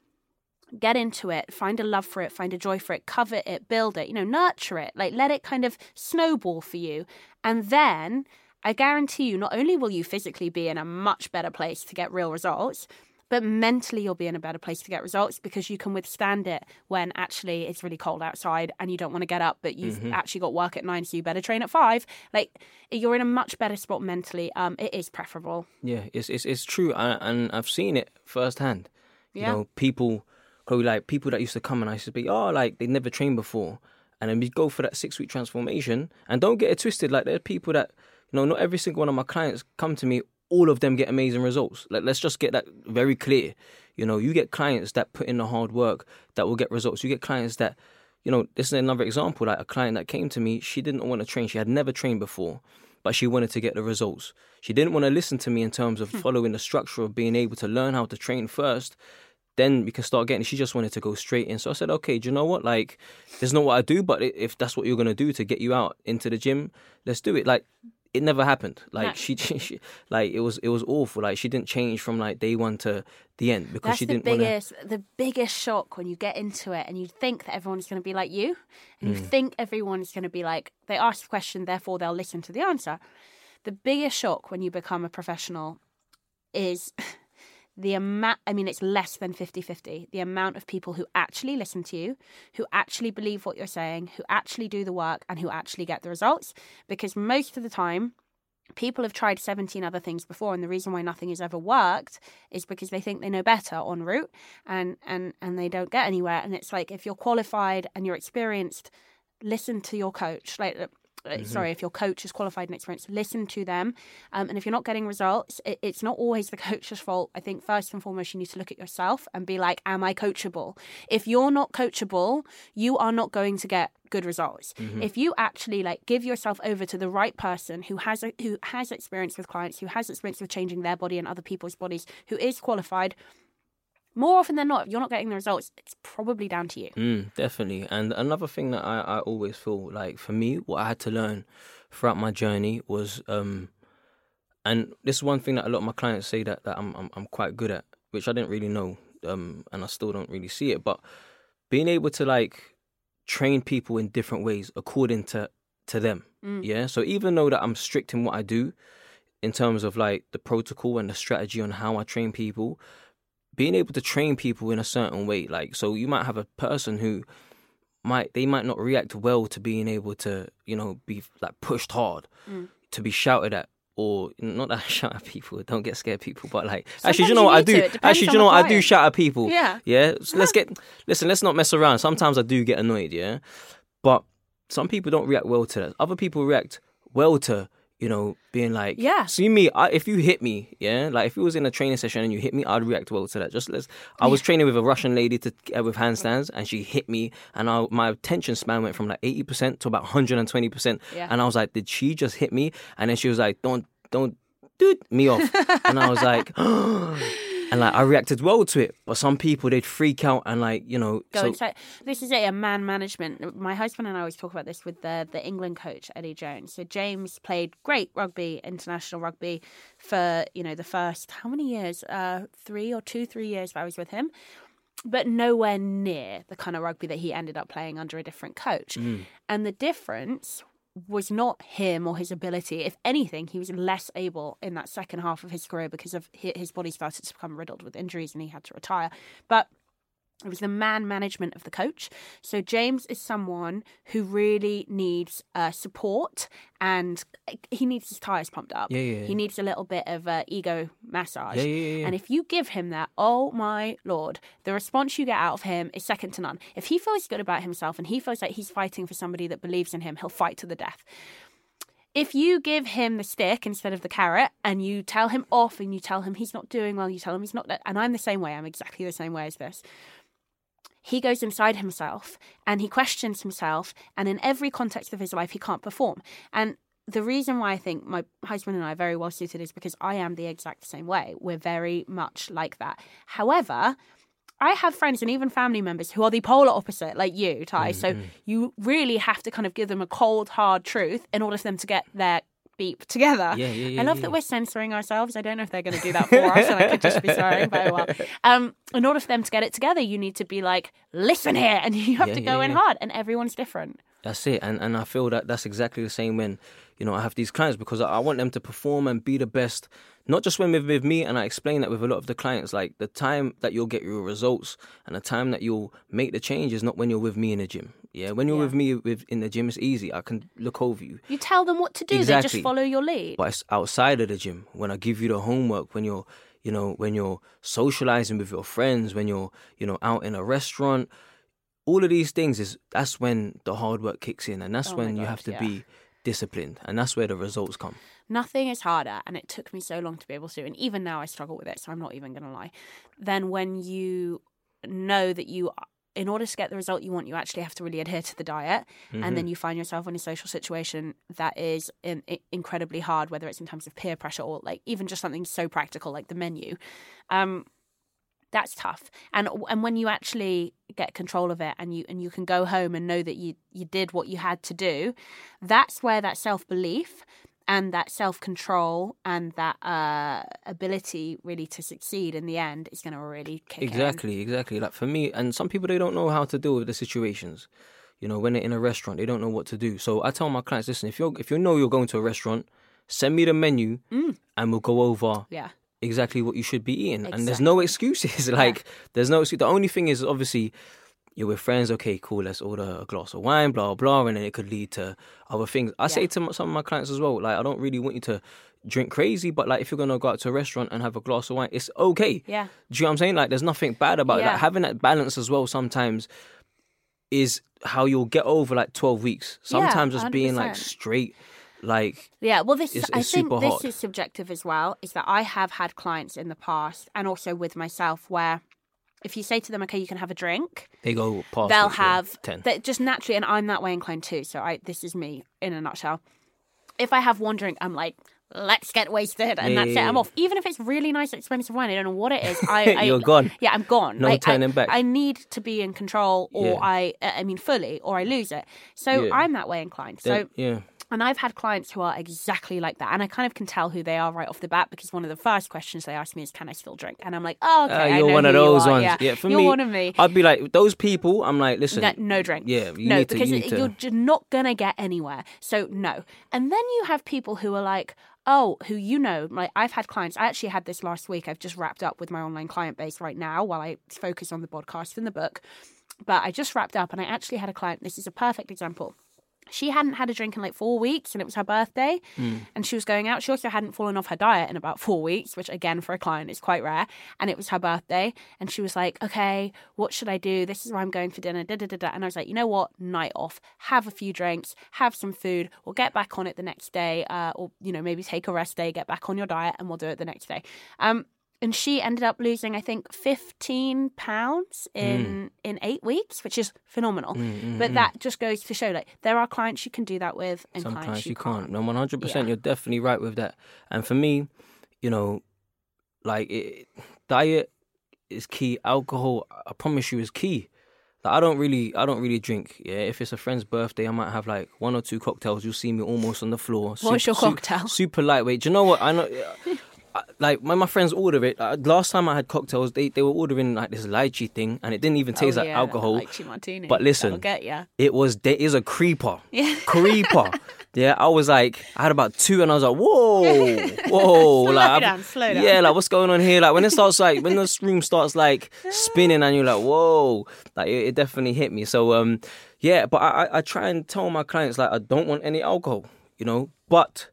Get into it, find a love for it, find a joy for it, covet it, build it, you know, nurture it, like let it kind of snowball for you. And then I guarantee you, not only will you physically be in a much better place to get real results, but mentally you'll be in a better place to get results because you can withstand it when actually it's really cold outside and you don't want to get up, but you've mm-hmm. actually got work at nine, so you better train at five. Like, you're in a much better spot mentally. Um, it is preferable. Yeah, it's it's, it's true. I, and I've seen it firsthand. Yeah. You know, people... Chloe, like, people that used to come and I used to be, oh, like, they never trained before. And then we go for that six-week transformation. And don't get it twisted. Like, there are people that, you know, not every single one of my clients come to me. All of them get amazing results. Like, let's just get that very clear. You know, you get clients that put in the hard work that will get results. You get clients that, you know, this is another example. Like, a client that came to me, she didn't want to train. She had never trained before, but she wanted to get the results. She didn't want to listen to me in terms of following the structure of being able to learn how to train first. Then we can start getting, she just wanted to go straight in. So I said, okay, do you know what? Like, it's not what I do, but if that's what you're going to do to get you out into the gym, let's do it. Like, it never happened. Like, no. she, she, like, it was, it was awful. Like, she didn't change from like day one to the end because that's she didn't want to. That's the biggest, wanna... the biggest shock when you get into it and you think that everyone's going to be like you, and mm. you think everyone's going to be like, they ask the question, therefore they'll listen to the answer. The biggest shock when you become a professional is... the amount, I mean, it's less than fifty-fifty, the amount of people who actually listen to you, who actually believe what you're saying, who actually do the work and who actually get the results. Because most of the time, people have tried seventeen other things before, and the reason why nothing has ever worked is because they think they know better en route and, and, and they don't get anywhere. And it's like, if you're qualified and you're experienced, listen to your coach. Like, Mm-hmm. sorry, if your coach is qualified and experienced, listen to them. Um, and if you're not getting results, it, it's not always the coach's fault. I think first and foremost, you need to look at yourself and be like, am I coachable? If you're not coachable, you are not going to get good results. Mm-hmm. If you actually like give yourself over to the right person who has a, who has experience with clients, who has experience with changing their body and other people's bodies, who is qualified, more often than not, if you're not getting the results, it's probably down to you. Mm, definitely. And another thing that I, I always feel like, for me, what I had to learn throughout my journey was, um, and this is one thing that a lot of my clients say that, that I'm, I'm I'm quite good at, which I didn't really know, um, and I still don't really see it, but being able to like train people in different ways according to, to them. Mm. Yeah. So even though that I'm strict in what I do, in terms of like the protocol and the strategy on how I train people, being able to train people in a certain way, like, so you might have a person who might, they might not react well to being able to, you know, be like pushed hard, mm. to be shouted at, or not that I shout at people, don't get scared people, but like, sometimes actually, you know you what I do? Actually, you know what I do shout at people? Yeah. Yeah. So let's get, listen, let's not mess around. Sometimes I do get annoyed, yeah. But some people don't react well to that. Other people react well to, you know, being like, yeah. See me, I, if you hit me, yeah, like if it was in a training session and you hit me, I'd react well to that. Just let's. I was training with a Russian lady to uh, with handstands, and she hit me, and I, my attention span went from like eighty percent to about hundred and twenty percent, and I was like, did she just hit me? And then she was like, don't, don't, dude, me off, and I was like, oh. And like I reacted well to it, but some people they'd freak out and like, you know. Go so... inside. This is it, a man management. My husband and I always talk about this with the the England coach Eddie Jones. So James played great rugby, international rugby, for you know the first how many years? Uh, three or two, three years that I was with him, but nowhere near the kind of rugby that he ended up playing under a different coach. Mm. And the difference was not him or his ability. If anything, he was less able in that second half of his career because of his body started to become riddled with injuries and he had to retire. But it was the man management of the coach. So James is someone who really needs uh, support and he needs his tyres pumped up. Yeah, yeah, yeah. He needs a little bit of uh, ego massage. Yeah, yeah, yeah. And if you give him that, oh my Lord, the response you get out of him is second to none. If he feels good about himself and he feels like he's fighting for somebody that believes in him, he'll fight to the death. If you give him the stick instead of the carrot and you tell him off and you tell him he's not doing well, you tell him he's not... And I'm the same way. I'm exactly the same way as this. He goes inside himself and he questions himself, and in every context of his life, he can't perform. And the reason why I think my husband and I are very well suited is because I am the exact same way. We're very much like that. However... I have friends and even family members who are the polar opposite, like you, Ty. Mm-hmm. So you really have to kind of give them a cold, hard truth in order for them to get their beep together. Yeah, yeah, yeah, I love yeah. that we're censoring ourselves. I don't know if they're going to do that for us, and I could just be sorry, but oh well. Um, in order for them to get it together, you need to be like, listen here, and you have yeah, to go yeah, in yeah. hard, and everyone's different. That's it, and and I feel that that's exactly the same when, you know, I have these clients, because I, I want them to perform and be the best. Not just when with, with me, and I explain that with a lot of the clients, like the time that you'll get your results and the time that you'll make the change is not when you're with me in the gym. Yeah, when you're yeah. with me with, in the gym, it's easy. I can look over you. You tell them what to do. Exactly. They just follow your lead. But it's outside of the gym, when I give you the homework, when you're, you know, when you're socializing with your friends, when you're, you know, out in a restaurant, all of these things, is that's when the hard work kicks in, and that's oh when God, you have to yeah. be disciplined, and that's where the results come. Nothing is harder, and it took me so long to be able to, and even now I struggle with it, so I'm not even going to lie, than when you know that you, in order to get the result you want, you actually have to really adhere to the diet, mm-hmm. and then you find yourself in a social situation that is in, in, incredibly hard, whether it's in terms of peer pressure or like even just something so practical like the menu. Um, that's tough. And and when you actually get control of it, and you and you can go home and know that you, you did what you had to do, that's where that self-belief and that self-control and that uh, ability really to succeed in the end is going to really kick in. Exactly, exactly. Like for me, and some people, they don't know how to deal with the situations. You know, when they're in a restaurant, they don't know what to do. So I tell my clients, listen, if you're, if you know you're going to a restaurant, send me the menu mm. and we'll go over yeah. exactly what you should be eating. Exactly. And there's no excuses. like, yeah. there's no excuse. The only thing is, obviously... You're with friends, okay, cool, let's order a glass of wine, blah, blah, and then it could lead to other things. I yeah. say to some of my clients as well, like, I don't really want you to drink crazy, but, like, if you're going to go out to a restaurant and have a glass of wine, it's okay. Yeah. Do you know what I'm saying? Like, there's nothing bad about yeah. it. Like, having that balance as well sometimes is how you'll get over, like, twelve weeks. Sometimes yeah, just being, like, straight, like... Yeah, well, this is, I think this hard. Is subjective as well, is that I have had clients in the past, and also with myself, where... If you say to them, okay, you can have a drink, they go past. They'll have ten. Just naturally, and I'm that way inclined too. So I, this is me in a nutshell. If I have one drink, I'm like, let's get wasted, and yeah, that's yeah, it. I'm yeah. off. Even if it's really nice, expensive wine, I don't know what it is. I, I You're gone. Yeah, I'm gone. No like, turning I, back. I need to be in control, or yeah. I, I mean, fully, or I lose it. So yeah. I'm that way inclined. So yeah. yeah. And I've had clients who are exactly like that. And I kind of can tell who they are right off the bat, because one of the first questions they ask me is, can I still drink? And I'm like, oh, okay, uh, you're I know one of those ones. Yeah. yeah, for you're me, one of me. I'd be like, those people, I'm like, listen. No, no drink. Yeah, you No, need because to, you need you're to... not going to get anywhere. So no. And then you have people who are like, oh, who you know, like I've had clients, I actually had this last week. I've just wrapped up with my online client base right now while I focus on the podcast and the book. But I just wrapped up and I actually had a client. This is a perfect example. She hadn't had a drink in like four weeks and it was her birthday mm. and she was going out. She also hadn't fallen off her diet in about four weeks, which again for a client is quite rare. And it was her birthday and she was like, okay, what should I do? This is where I'm going for dinner. Da, da, da, da. And I was like, you know what? Night off. Have a few drinks, have some food. We'll get back on it the next day uh, or, you know, maybe take a rest day, get back on your diet and we'll do it the next day. Um, and she ended up losing, I think, fifteen pounds in, mm. in eight weeks, which is phenomenal. Mm, mm, but mm. that just goes to show, like, there are clients you can do that with and Some clients, clients you, you can't. can't. No, one hundred percent. Yeah. You're definitely right with that. And for me, you know, like, it, diet is key. Alcohol, I promise you, is key. Like, I don't really, I don't really drink. Yeah, if it's a friend's birthday, I might have like one or two cocktails. You'll see me almost on the floor. What's super, your cocktail? Super, super lightweight. Do you know what? I know... Like, when my friends order it, uh, last time I had cocktails, they, they were ordering, like, this lychee thing, and it didn't even taste oh, like yeah, alcohol. Lychee martini. But listen, get ya. it was it is a creeper. Yeah. Creeper. yeah, I was like, I had about two, and I was like, whoa, whoa. slow like, down, slow down. Yeah, like, what's going on here? Like, when it starts, like, when this room starts, like, spinning, and you're like, whoa. Like, it, it definitely hit me. So, um, yeah, but I, I, I try and tell my clients, like, I don't want any alcohol, you know, but...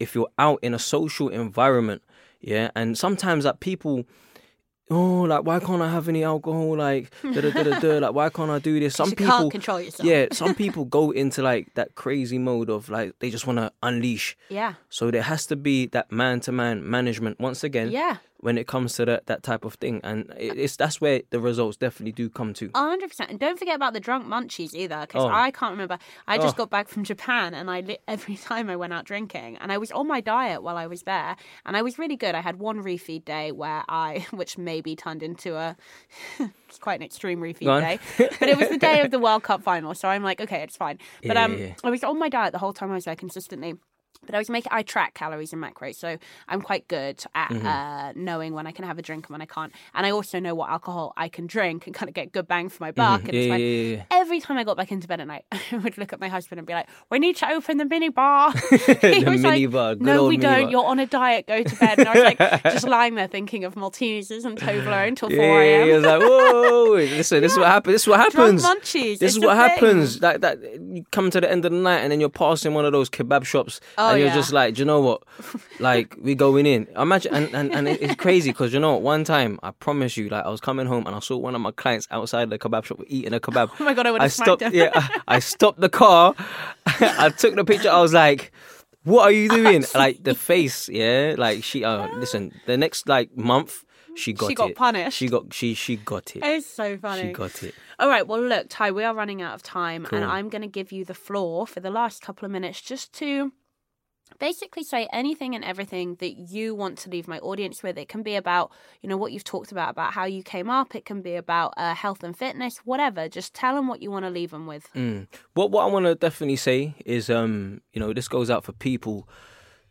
If you're out in a social environment, yeah, and sometimes that like, people, oh, like, why can't I have any alcohol? Like, da da da da. Like, why can't I do this? Some you people can't control yourself. Yeah, some people go into like that crazy mode of like they just want to unleash. Yeah. So there has to be that man to man management once again. Yeah. When it comes to that that type of thing, and it, it's that's where the results definitely do come to. one hundred percent, and don't forget about the drunk munchies either, because oh. I can't remember. I just oh. got back from Japan, and I li- every time I went out drinking, and I was on my diet while I was there, and I was really good. I had one refeed day where I, which maybe turned into a, it's quite an extreme refeed day, but it was the day of the World Cup final, so I'm like, okay, it's fine. But yeah, um, yeah, yeah. I was on my diet the whole time I was there consistently. But I was making, I track calories and macros, so I'm quite good at mm-hmm. uh, knowing when I can have a drink and when I can't. And I also know what alcohol I can drink and kind of get good bang for my buck. Mm-hmm. And yeah, it's like, yeah, yeah. Every time I got back into bed at night, I would look at my husband and be like, we need to open the minibar. He the was mini like, bar, no, we don't. Bar. You're on a diet. Go to bed. And I was like, just lying there thinking of Maltesers and Toblerone until yeah, four a.m. He was like, whoa, listen, yeah. this is what happens. This is what happens. Drunk munchies. This it's is what happens. Like that, you come to the end of the night and then you're passing one of those kebab shops. Oh, and you're yeah. just like, do you know what? Like, we going in. Imagine, and, and, and it's crazy because, you know, one time, I promise you, like, I was coming home and I saw one of my clients outside the kebab shop eating a kebab. Oh my God, I would have smacked him. Yeah, I, I stopped the car. I took the picture. I was like, what are you doing? Like, the face, yeah? Like, she, uh, listen, the next, like, month, She got, she got it. Punished. She got she she got it. It's so funny. She got it. All right. Well, look, Ty, we are running out of time, cool. and I'm going to give you the floor for the last couple of minutes just to basically say anything and everything that you want to leave my audience with. It can be about, you know, what you've talked about, about how you came up. It can be about uh, health and fitness, whatever. Just tell them what you want to leave them with. Mm. What what I want to definitely say is, um, you know, this goes out for people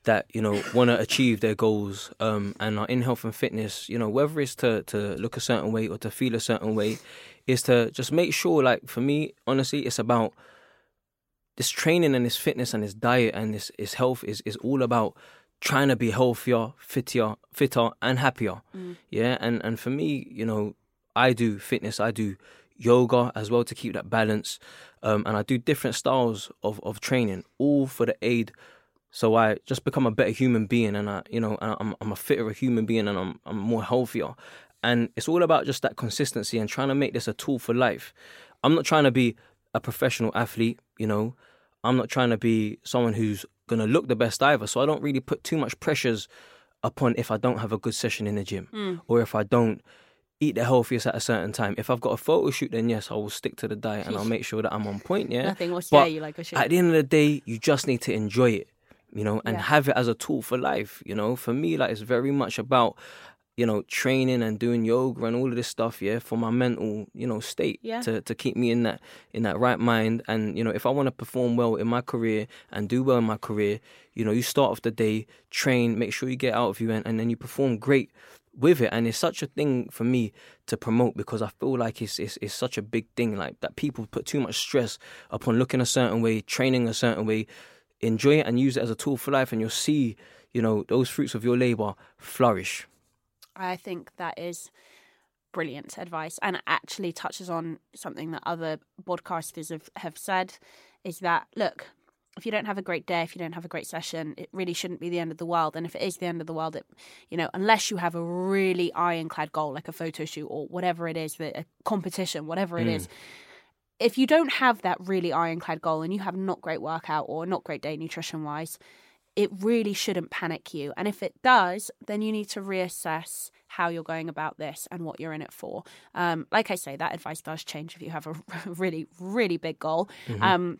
that, you know, want to achieve their goals um, and are in health and fitness, you know, whether it's to, to look a certain way or to feel a certain way, is to just make sure, like, for me, honestly, it's about this training and this fitness and this diet and this, this health is, is all about trying to be healthier, fitter, fitter and happier. Mm. Yeah. And, and for me, you know, I do fitness, I do yoga as well to keep that balance. Um, and I do different styles of, of training, all for the aid So I just become a better human being, and I, you know, I'm I'm a fitter human being, and I'm I'm more healthier, and it's all about just that consistency and trying to make this a tool for life. I'm not trying to be a professional athlete, you know. I'm not trying to be someone who's gonna look the best either. So I don't really put too much pressures upon if I don't have a good session in the gym mm. or if I don't eat the healthiest at a certain time. If I've got a photo shoot, then yes, I will stick to the diet and I'll make sure that I'm on point. Yeah, nothing will scare you like a shoot. At the end of the day, you just need to enjoy it. You know, and yeah. have it as a tool for life. You know, for me, like, it's very much about, you know, training and doing yoga and all of this stuff, yeah, for my mental, you know, state yeah. to, to keep me in that in that right mind. And, you know, if I want to perform well in my career and do well in my career, you know, you start off the day, train, make sure you get out of you, and, and then you perform great with it. And it's such a thing for me to promote, because I feel like it's, it's it's such a big thing, like, that people put too much stress upon looking a certain way, training a certain way. Enjoy it and use it as a tool for life, and you'll see, you know, those fruits of your labour flourish. I think that is brilliant advice, and it actually touches on something that other podcasters have, have said, is that, look, if you don't have a great day, if you don't have a great session, it really shouldn't be the end of the world. And if it is the end of the world, it, you know, unless you have a really ironclad goal, like a photo shoot or whatever it is, a competition, whatever it mm. is, if you don't have that really ironclad goal and you have not great workout or not great day nutrition-wise, it really shouldn't panic you. And if it does, then you need to reassess how you're going about this and what you're in it for. Um, like I say, that advice does change if you have a really, really big goal. Mm-hmm. Um,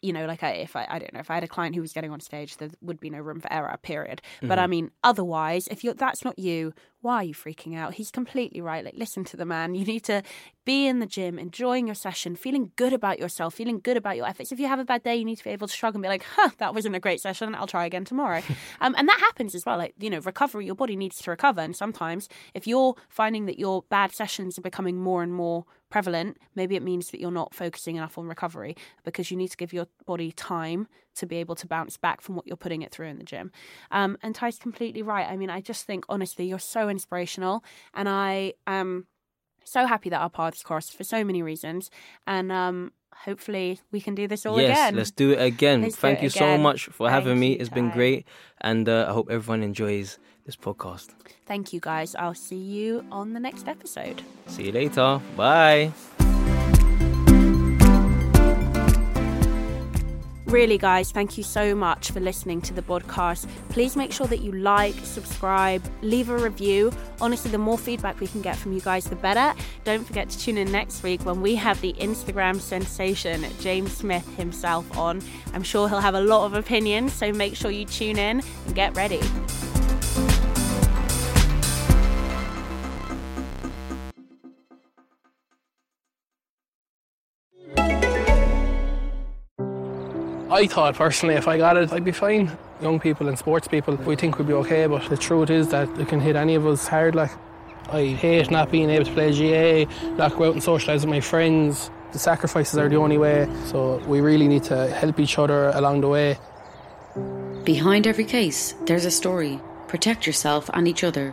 you know, like I, if I, I don't know, if I had a client who was getting on stage, there would be no room for error, period. Mm-hmm. But I mean, otherwise, if you're, that's not you, why are you freaking out? He's completely right. Like, listen to the man. You need to be in the gym, enjoying your session, feeling good about yourself, feeling good about your efforts. If you have a bad day, you need to be able to shrug and be like, huh, that wasn't a great session. I'll try again tomorrow. um, and that happens as well. Like, you know, recovery, your body needs to recover. And sometimes if you're finding that your bad sessions are becoming more and more prevalent, maybe it means that you're not focusing enough on recovery, because you need to give your body time to be able to bounce back from what you're putting it through in the gym. Um, and Ty's completely right. I mean, I just think, honestly, you're so inspirational, and I am so happy that our paths crossed for so many reasons. And um, hopefully we can do this all yes, again. Yes, let's do it again. Let's Thank it you again. so much for Thank having me. It's Ty. been great. And uh, I hope everyone enjoys this podcast. Thank you, guys. I'll see you on the next episode. See you later. Bye. Really, guys, thank you so much for listening to the podcast. Please make sure that you like, subscribe, leave a review. Honestly, the more feedback we can get from you guys, the better. Don't forget to tune in next week when we have the Instagram sensation, James Smith himself, on. I'm sure he'll have a lot of opinions, so make sure you tune in and get ready. I thought personally if I got it, I'd be fine. Young people and sports people, we think we'd be okay, but the truth is that it can hit any of us hard. Like, I hate not being able to play G A A, not go out and socialise with my friends. The sacrifices are the only way, so we really need to help each other along the way. Behind every case, there's a story. Protect yourself and each other.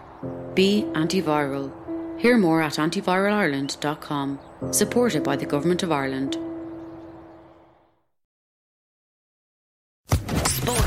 Be antiviral. Hear more at antiviral ireland dot com. Supported by the Government of Ireland.